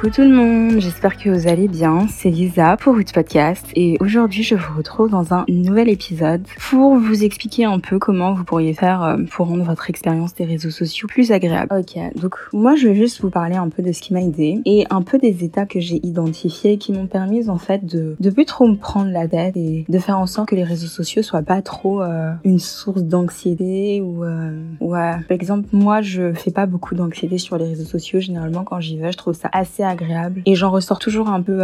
coucou tout le monde, j'espère que vous allez bien, c'est Lisa pour Wood Podcast et aujourd'hui je vous retrouve dans un nouvel épisode pour vous expliquer un peu comment vous pourriez faire pour rendre votre expérience des réseaux sociaux plus agréable. Ok, donc moi je vais juste vous parler un peu de ce qui m'a aidée et un peu des étapes que j'ai identifiées qui m'ont permis en fait de plus trop me prendre la tête et de faire en sorte que les réseaux sociaux soient pas trop une source d'anxiété ou par exemple moi je fais pas beaucoup d'anxiété sur les réseaux sociaux, généralement quand j'y vais je trouve ça assez agréable et j'en ressors toujours un peu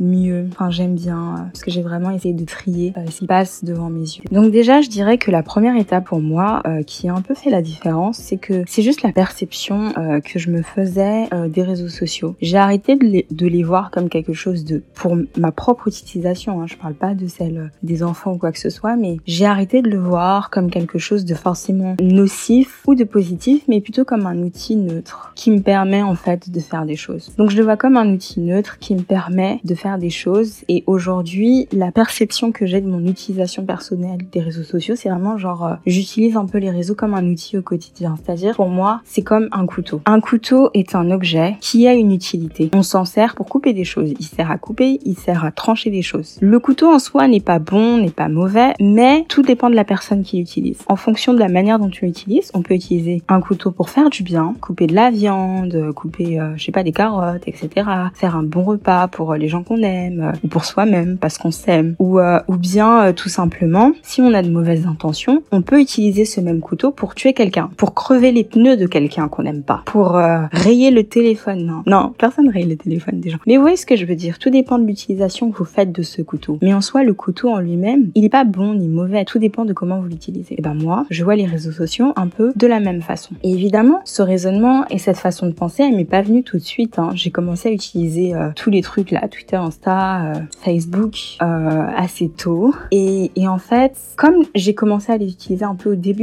mieux, enfin j'aime bien parce que j'ai vraiment essayé de trier ce qui passe devant mes yeux. Donc déjà je dirais que la première étape pour moi qui a un peu fait la différence, c'est que c'est juste la perception que je me faisais des réseaux sociaux. J'ai arrêté de les voir comme quelque chose de, pour ma propre utilisation, hein, je parle pas de celle des enfants ou quoi que ce soit, mais j'ai arrêté de le voir comme quelque chose de forcément nocif ou de positif, mais plutôt comme un outil neutre qui me permet en fait de faire des choses. Donc je le vois comme un outil neutre qui me permet de faire des choses et aujourd'hui, la perception que j'ai de mon utilisation personnelle des réseaux sociaux, c'est vraiment genre, j'utilise un peu les réseaux comme un outil au quotidien. C'est-à-dire, pour moi, c'est comme un couteau. Un couteau est un objet qui a une utilité. On s'en sert pour couper des choses. Il sert à couper, il sert à trancher des choses. Le couteau en soi n'est pas bon, n'est pas mauvais, mais tout dépend de la personne qui l'utilise. En fonction de la manière dont tu l'utilises, on peut utiliser un couteau pour faire du bien, couper de la viande, couper, des carottes, etc. Faire un bon repas pour les gens qu'on aime, ou pour soi-même, parce qu'on s'aime. Ou bien, tout simplement, si on a de mauvaises intentions, on peut utiliser ce même couteau pour tuer quelqu'un, pour crever les pneus de quelqu'un qu'on n'aime pas, pour rayer le téléphone. Non, personne raye le téléphone des gens. Mais vous voyez ce que je veux dire, tout dépend de l'utilisation que vous faites de ce couteau. Mais en soi, le couteau en lui-même, il n'est pas bon ni mauvais, tout dépend de comment vous l'utilisez. Et ben moi, je vois les réseaux sociaux un peu de la même façon. Et évidemment, ce raisonnement et cette façon de penser, elle m'est pas venue tout de suite, hein. J'ai commencé à utiliser tous les trucs là, Twitter, Insta, Facebook, assez tôt. Et en fait, comme j'ai commencé à les utiliser un peu au début,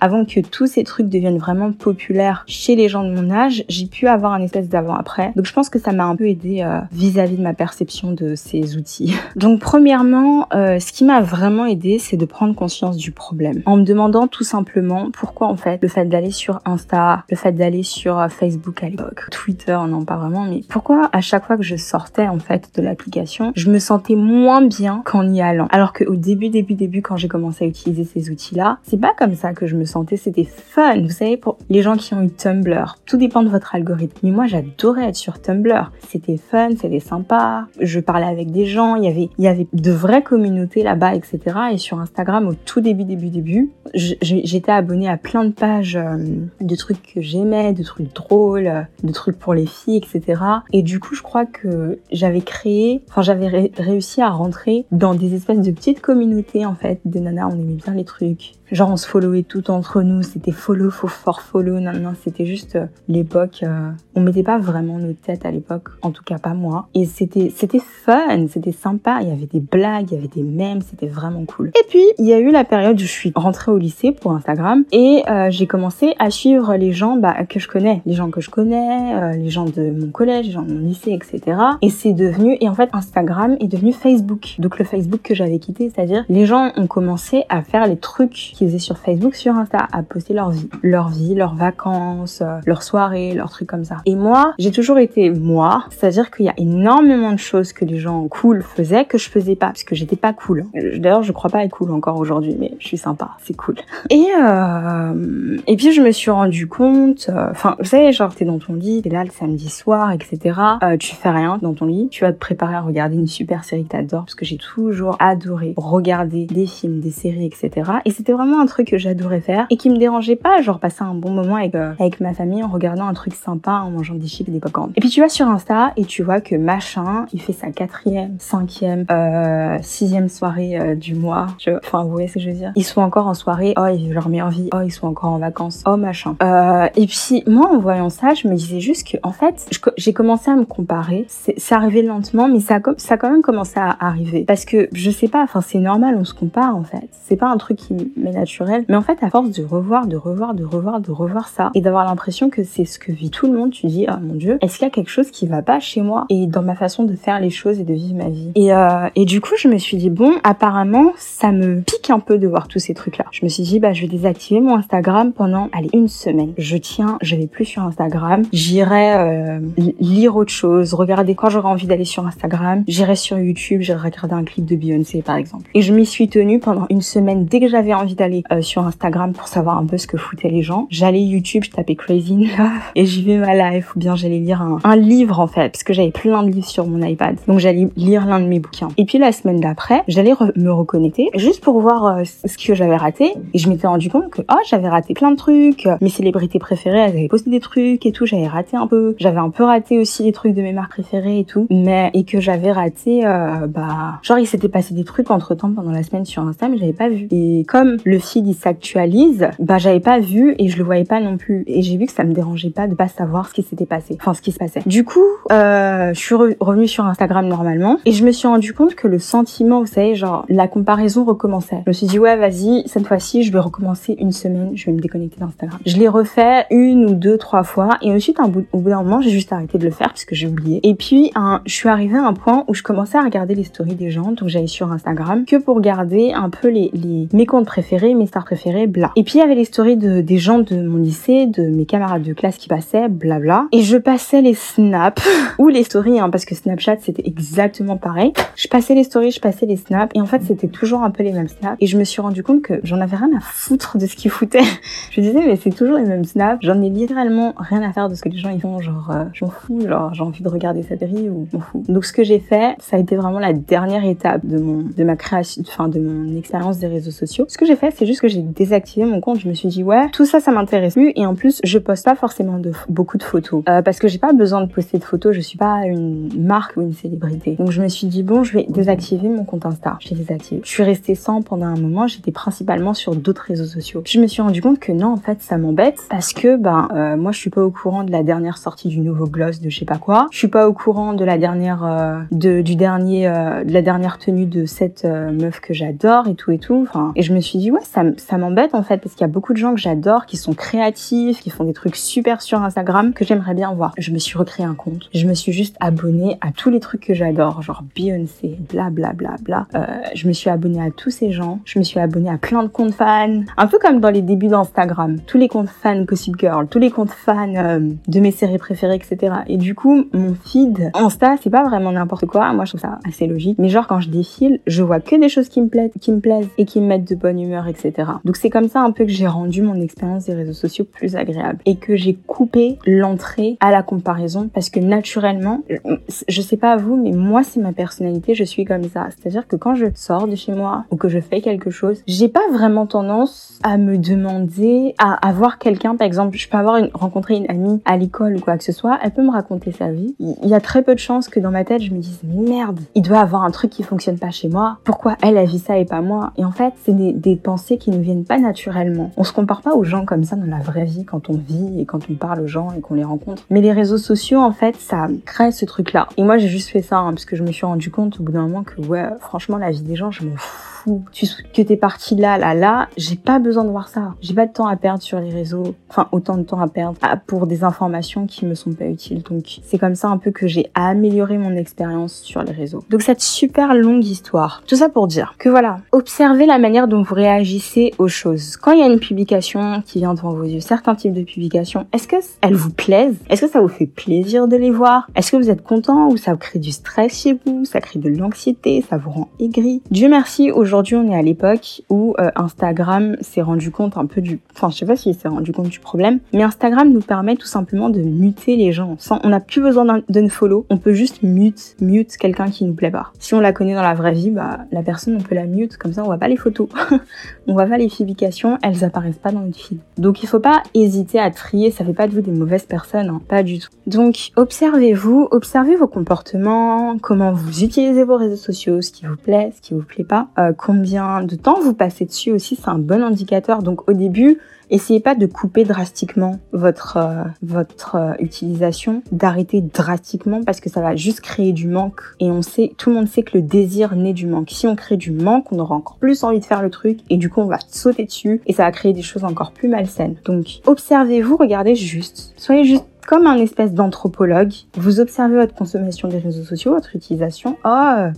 avant que tous ces trucs deviennent vraiment populaires chez les gens de mon âge, j'ai pu avoir un espèce d'avant-après. Donc je pense que ça m'a un peu aidée vis-à-vis de ma perception de ces outils. Donc premièrement, ce qui m'a vraiment aidée, c'est de prendre conscience du problème. En me demandant tout simplement pourquoi en fait, le fait d'aller sur Insta, le fait d'aller sur Facebook à l'époque, Twitter, non pas vraiment, mais pourquoi à chaque fois que je sortais en fait de l'application, je me sentais moins bien qu'en y allant. Alors qu'au début, quand j'ai commencé à utiliser ces outils-là, c'est pas comme ça que je me sentais, c'était fun. Vous savez, pour les gens qui ont eu Tumblr, tout dépend de votre algorithme. Mais moi, j'adorais être sur Tumblr. C'était fun, c'était sympa. Je parlais avec des gens, il y avait de vraies communautés là-bas, etc. Et sur Instagram, au tout début, j'étais abonnée à plein de pages de trucs que j'aimais, de trucs drôles, de trucs pour les filles, etc. Et du coup, je crois que j'avais réussi à rentrer dans des espèces de petites communautés, en fait, de nanas, on aimait bien les trucs. Genre, on se followait tout entre nous, c'était follow, faut fort follow, non, c'était juste l'époque, on mettait pas vraiment nos têtes à l'époque, en tout cas pas moi. Et c'était fun, c'était sympa, il y avait des blagues, il y avait des mèmes, c'était vraiment cool. Et puis, il y a eu la période où je suis rentrée au lycée pour Instagram, et j'ai commencé à suivre les gens que je connais, les gens de mon collège, les gens de mon lycée, etc. Et en fait, Instagram est devenu Facebook. Donc le Facebook que j'avais quitté, c'est-à-dire, les gens ont commencé à faire les trucs qu'ils faisaient sur Facebook, sur Insta, à poster leur vie, leurs vacances, leurs soirées, leurs trucs comme ça. Et moi, j'ai toujours été moi, c'est-à-dire qu'il y a énormément de choses que les gens cool faisaient que je faisais pas, parce que j'étais pas cool. D'ailleurs, je crois pas être cool encore aujourd'hui, mais je suis sympa, c'est cool. Et puis je me suis rendu compte, vous savez, genre t'es dans ton lit, t'es là le samedi soir, etc. Tu fais rien dans ton lit, tu vas te préparer à regarder une super série que t'adores, parce que j'ai toujours adoré regarder des films, des séries, etc. Et c'était vraiment un truc que j'adorais faire et qui me dérangeait pas, genre passer un bon moment avec ma famille en regardant un truc sympa, en mangeant des chips et des pop-corn. Et puis tu vas sur Insta et tu vois que machin, il fait sa 4e, 5e, 6e soirée du mois. Vous voyez ce que je veux dire? Ils sont encore en soirée, oh, ils vivent leur meilleure vie, oh, ils sont encore en vacances, oh, machin. Et puis moi, en voyant ça, je me disais juste que, en fait, j'ai commencé à me comparer. C'est arrivé lentement, mais ça a quand même commencé à arriver. Parce que, je sais pas, c'est normal, on se compare, en fait. C'est pas un truc qui m'énerve naturel. Mais en fait, à force de revoir ça et d'avoir l'impression que c'est ce que vit tout le monde, tu dis, oh mon Dieu, est-ce qu'il y a quelque chose qui va pas chez moi et dans ma façon de faire les choses et de vivre ma vie. Et du coup, je me suis dit, bon, apparemment, ça me pique un peu de voir tous ces trucs-là. Je me suis dit, bah, je vais désactiver mon Instagram pendant, allez, une semaine. Je vais plus sur Instagram. J'irai lire autre chose, regarder quand j'aurai envie d'aller sur Instagram. J'irai sur YouTube, j'irai regarder un clip de Beyoncé, par exemple. Et je m'y suis tenue pendant une semaine. Dès que j'avais envie d'aller sur Instagram pour savoir un peu ce que foutaient les gens, j'allais YouTube, je tapais Crazy in Love et j'y vais ma life. Ou bien j'allais lire un livre, en fait, parce que j'avais plein de livres sur mon iPad. Donc j'allais lire l'un de mes bouquins. Et puis la semaine d'après, j'allais me reconnecter juste pour voir ce que j'avais raté. Et je m'étais rendu compte que, oh, j'avais raté plein de trucs. Mes célébrités préférées, elles avaient posté des trucs et tout. J'avais raté un peu. J'avais un peu raté aussi les trucs de mes marques préférées et tout. Et que j'avais raté, genre il s'était passé des trucs entre temps pendant la semaine sur Insta, mais j'avais pas vu. Et comme le feed il s'actualise, j'avais pas vu et je le voyais pas non plus. Et j'ai vu que ça me dérangeait pas de pas savoir ce qui se passait. Du coup, je suis revenue sur Instagram normalement et je me suis rendu compte que le sentiment, vous savez, genre la comparaison recommençait. Je me suis dit, ouais, vas-y, cette fois-ci, je vais recommencer une semaine, je vais me déconnecter d'Instagram. Je l'ai refait une ou deux, trois fois et ensuite, au bout d'un moment, j'ai juste arrêté de le faire parce que j'ai oublié. Et puis, je suis arrivée à un point où je commençais à regarder les stories des gens, donc j'allais sur Instagram que pour regarder un peu mes comptes préférés, mes stars préférées, bla. Et puis, il y avait les stories des gens de mon lycée, de mes camarades de classe qui passaient, bla bla. Et je passais les snaps ou les stories, parce que Snapchat, c'était exactement pareil. Je passais les stories, je passais les snaps et en fait, c'était toujours un peu les mêmes snaps. Et je me suis rendu compte que j'en avais rien à foutre de ce qu'ils foutaient. Je disais, mais c'est toujours les mêmes snaps. J'en ai littéralement rien à faire de ce que les gens, ils ont, je m'en fous, j'ai envie de regarder cette série ou je m'en fous. Donc, ce que j'ai fait, ça a été vraiment la dernière étape de mon expérience des réseaux sociaux. Ce que j'ai fait, c'est juste que j'ai désactivé mon compte. Je me suis dit, ouais, tout ça, ça m'intéresse plus. Et en plus, je poste pas forcément beaucoup de photos. Parce que j'ai pas besoin de poster de photos. Je suis pas une marque ou une célébrité. Donc, je me suis dit, bon, je vais désactiver mon compte Insta. Je l'ai désactivé. Je suis restée sans pendant un moment. J'étais principalement sur d'autres réseaux sociaux. Je me suis rendu compte que non, en fait, ça m'embête. Parce que, moi, je suis pas au courant de la dernière sortie du nouveau gloss de je sais pas quoi. Je suis pas au courant de la dernière, de la dernière tenue de cette meuf que j'adore et tout. Enfin, et je me suis dit, ouais, ça m'embête en fait, parce qu'il y a beaucoup de gens que j'adore, qui sont créatifs, qui font des trucs super sur Instagram, que j'aimerais bien voir. Je me suis recréé un compte. Je me suis juste abonnée à tous les trucs que j'adore, genre Beyoncé, bla bla bla bla. Je me suis abonnée à tous ces gens. Je me suis abonnée à plein de comptes fans. Un peu comme dans les débuts d'Instagram. Tous les comptes fans Gossip Girl, tous les comptes fans de mes séries préférées, etc. Et du coup, mon feed Insta, c'est pas vraiment n'importe quoi. Moi, je trouve ça assez logique. Mais genre, quand je défile, je vois que des choses qui me plaisent et qui me mettent de bonne humeur, etc. Donc, c'est comme ça un peu que j'ai rendu mon expérience des réseaux sociaux plus agréable et que j'ai coupé l'entrée à la comparaison parce que naturellement, je sais pas vous, mais moi, c'est ma personnalité, je suis comme ça. C'est-à-dire que quand je sors de chez moi ou que je fais quelque chose, j'ai pas vraiment tendance à me demander, à avoir quelqu'un, par exemple, je peux rencontrer une amie à l'école ou quoi que ce soit, elle peut me raconter sa vie. Il y a très peu de chances que dans ma tête, je me dise, merde, il doit avoir un truc qui fonctionne pas chez moi. Pourquoi elle a vu ça et pas moi? Et en fait, c'est des pensées qui ne viennent pas naturellement. On se compare pas aux gens comme ça dans la vraie vie, quand on vit et quand on parle aux gens et qu'on les rencontre. Mais les réseaux sociaux, en fait, ça crée ce truc-là. Et moi, j'ai juste fait ça, parce que je me suis rendu compte au bout d'un moment que, ouais, franchement, la vie des gens, je m'en fous. Que t'es parti là, j'ai pas besoin de voir ça. J'ai pas de temps à perdre sur les réseaux. Enfin, autant de temps à perdre pour des informations qui me sont pas utiles. Donc, c'est comme ça un peu que j'ai amélioré mon expérience sur les réseaux. Donc, cette super longue histoire. Tout ça pour dire que voilà, observez la manière dont vous réagissez aux choses. Quand il y a une publication qui vient devant vos yeux, certains types de publications, est-ce que elles vous plaisent? Est-ce que ça vous fait plaisir de les voir? Est-ce que vous êtes content ou ça vous crée du stress chez vous? Ça crée de l'anxiété? Ça vous rend aigri? Dieu merci, aujourd'hui, on est à l'époque où Instagram s'est rendu compte un peu je sais pas s'il s'est rendu compte du problème, mais Instagram nous permet tout simplement de muter les gens. On n'a plus besoin d'un follow, on peut juste mute quelqu'un qui nous plaît pas. Si on la connaît dans la vraie vie, la personne, on peut la mute, comme ça on voit pas les photos, on voit pas les publications, elles apparaissent pas dans notre feed. Donc il faut pas hésiter à trier, ça fait pas de vous des mauvaises personnes, pas du tout. Donc observez-vous, observez vos comportements, comment vous utilisez vos réseaux sociaux, ce qui vous plaît pas, combien de temps vous passez dessus aussi, c'est un bon indicateur. Donc au début, essayez pas de couper drastiquement votre utilisation, d'arrêter drastiquement parce que ça va juste créer du manque. Et on sait, tout le monde sait que le désir naît du manque. Si on crée du manque, on aura encore plus envie de faire le truc et du coup on va sauter dessus et ça va créer des choses encore plus malsaines. Donc observez-vous, regardez juste, soyez juste comme un espèce d'anthropologue. Vous observez votre consommation des réseaux sociaux, votre utilisation.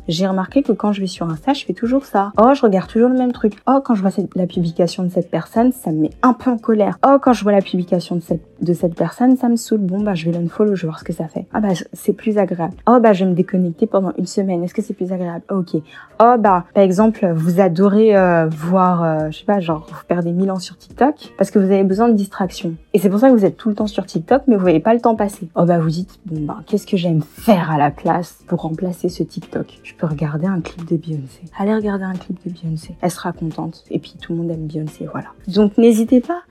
J'ai remarqué que quand je vais sur Insta, je fais toujours ça. Je regarde toujours le même truc. Quand je vois la publication de cette personne, ça me met un peu en colère. Quand je vois la publication de cette personne, ça me saoule. Bon, bah, je vais l'unfollow, je vais voir ce que ça fait. C'est plus agréable. Bah, je vais me déconnecter pendant une semaine. Est-ce que c'est plus agréable? Ok. Bah, par exemple, vous adorez voir, je sais pas, genre, vous perdez 1000 ans sur TikTok parce que vous avez besoin de distraction. Et c'est pour ça que vous êtes tout le temps sur TikTok, mais vous voyez pas le temps passer. Bah vous dites, qu'est-ce que j'aime faire à la place pour remplacer ce TikTok? Je peux regarder un clip de Beyoncé. Allez regarder un clip de Beyoncé. Elle sera contente. Et puis tout le monde aime Beyoncé, voilà. Donc n'hésitez pas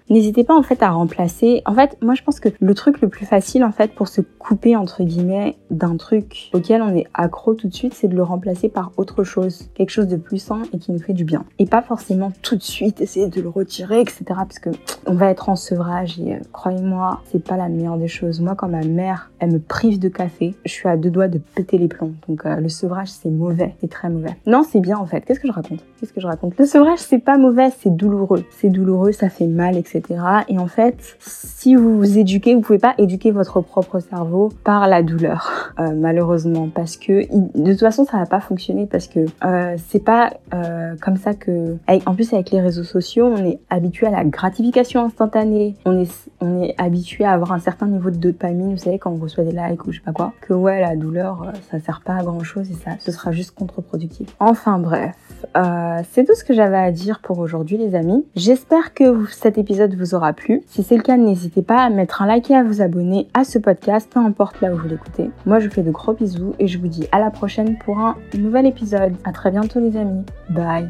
en fait à remplacer. En fait, moi je pense que le truc le plus facile en fait pour se couper entre guillemets d'un truc auquel on est accro tout de suite, c'est de le remplacer par autre chose. Quelque chose de plus sain et qui nous fait du bien. Et pas forcément tout de suite essayer de le retirer, etc. Parce que on va être en sevrage et croyez-moi, c'est pas la meilleure des choses. Moi, quand ma mère, elle me prive de café, je suis à 2 doigts de péter les plombs. Donc, le sevrage, c'est mauvais. C'est très mauvais. Non, c'est bien, en fait. Qu'est-ce que je raconte? Le sevrage, c'est pas mauvais, c'est douloureux. C'est douloureux, ça fait mal, etc. Et en fait, si vous vous éduquez, vous pouvez pas éduquer votre propre cerveau par la douleur. Malheureusement. Parce que, de toute façon, ça va pas fonctionner parce que, c'est pas, comme ça que, en plus, avec les réseaux sociaux, on est habitué à la gratification instantanée. On est habitué à avoir un certain niveau de dopamine, vous savez, quand on reçoit des likes ou je sais pas quoi, que ouais, la douleur, ça sert pas à grand chose et ça, ce sera juste contre-productif. Enfin bref, c'est tout ce que j'avais à dire pour aujourd'hui, les amis. J'espère que cet épisode vous aura plu. Si c'est le cas, n'hésitez pas à mettre un like et à vous abonner à ce podcast, peu importe là où vous l'écoutez. Moi, je vous fais de gros bisous et je vous dis à la prochaine pour un nouvel épisode. À très bientôt, les amis. Bye!